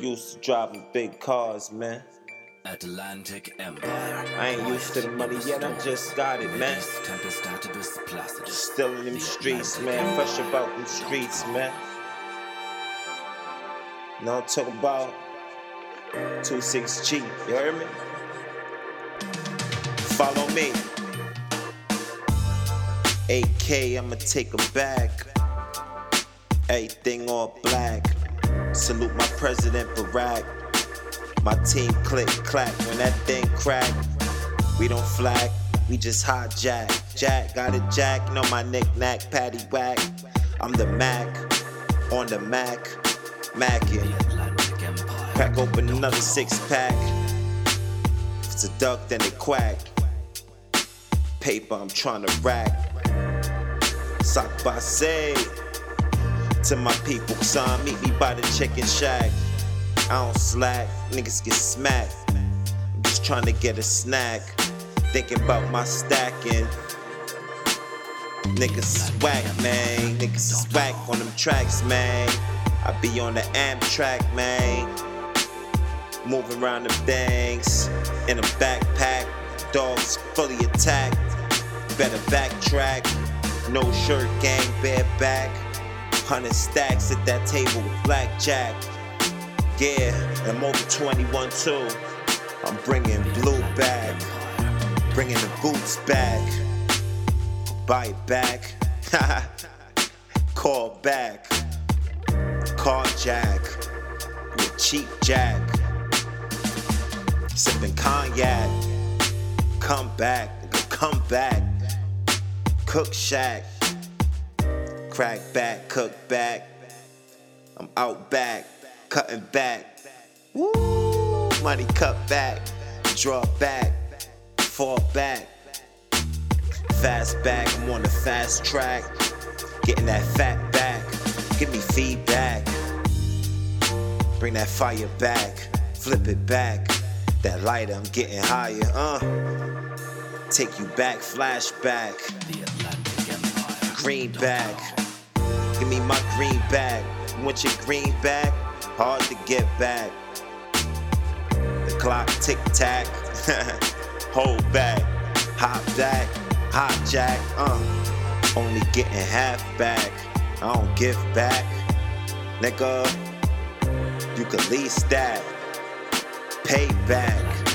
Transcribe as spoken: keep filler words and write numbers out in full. Used to driving big cars, man. Atlantic Empire. I ain't used to the money yet, I just got it, man. Still in them streets, man. Fresh about them streets, man. Now I talk about twenty-six G, you heard me? Follow me. A K, I'ma take them back. Everything all black. Salute my president, Barack. My team click, clack, when that thing crack. We don't flag, we just hijack. Jack, got a jack, know my knick-knack, patty whack. I'm the Mac, on the Mac, Mackin'. Crack open another six-pack. If it's a duck, then it quack. Paper, I'm tryna rack. Sock Basé. To my people, son, meet me by the chicken shack. I don't slack, niggas get smacked. I'm just trying to get a snack. Thinking about my stacking. Niggas is whack, man. Niggas is whack on them tracks, man. I be on the Amtrak, man. Moving around them things. In a backpack. Dogs fully attacked. Better backtrack. No shirt, gang, bare back. Hundred stacks at that table with blackjack. Yeah, I'm over twenty-one too. I'm bringing blue back, bringing the boots back. Buy it back, call back, carjack, you cheap jack. Sipping cognac, come back, come back. Cook shack, crack back, cook back. I'm out back. Cutting back, woo, money cut back, draw back, fall back, fast back, I'm on the fast track, getting that fat back, give me feedback, bring that fire back, flip it back, that lighter, I'm getting higher, uh, take you back, flashback, green back, give me my green back, you want your green back? Hard to get back. The clock tick-tack. Hold back. Hop back. Hijack. Uh. Only getting half back. I don't give back. Nigga. You can lease that. Pay back.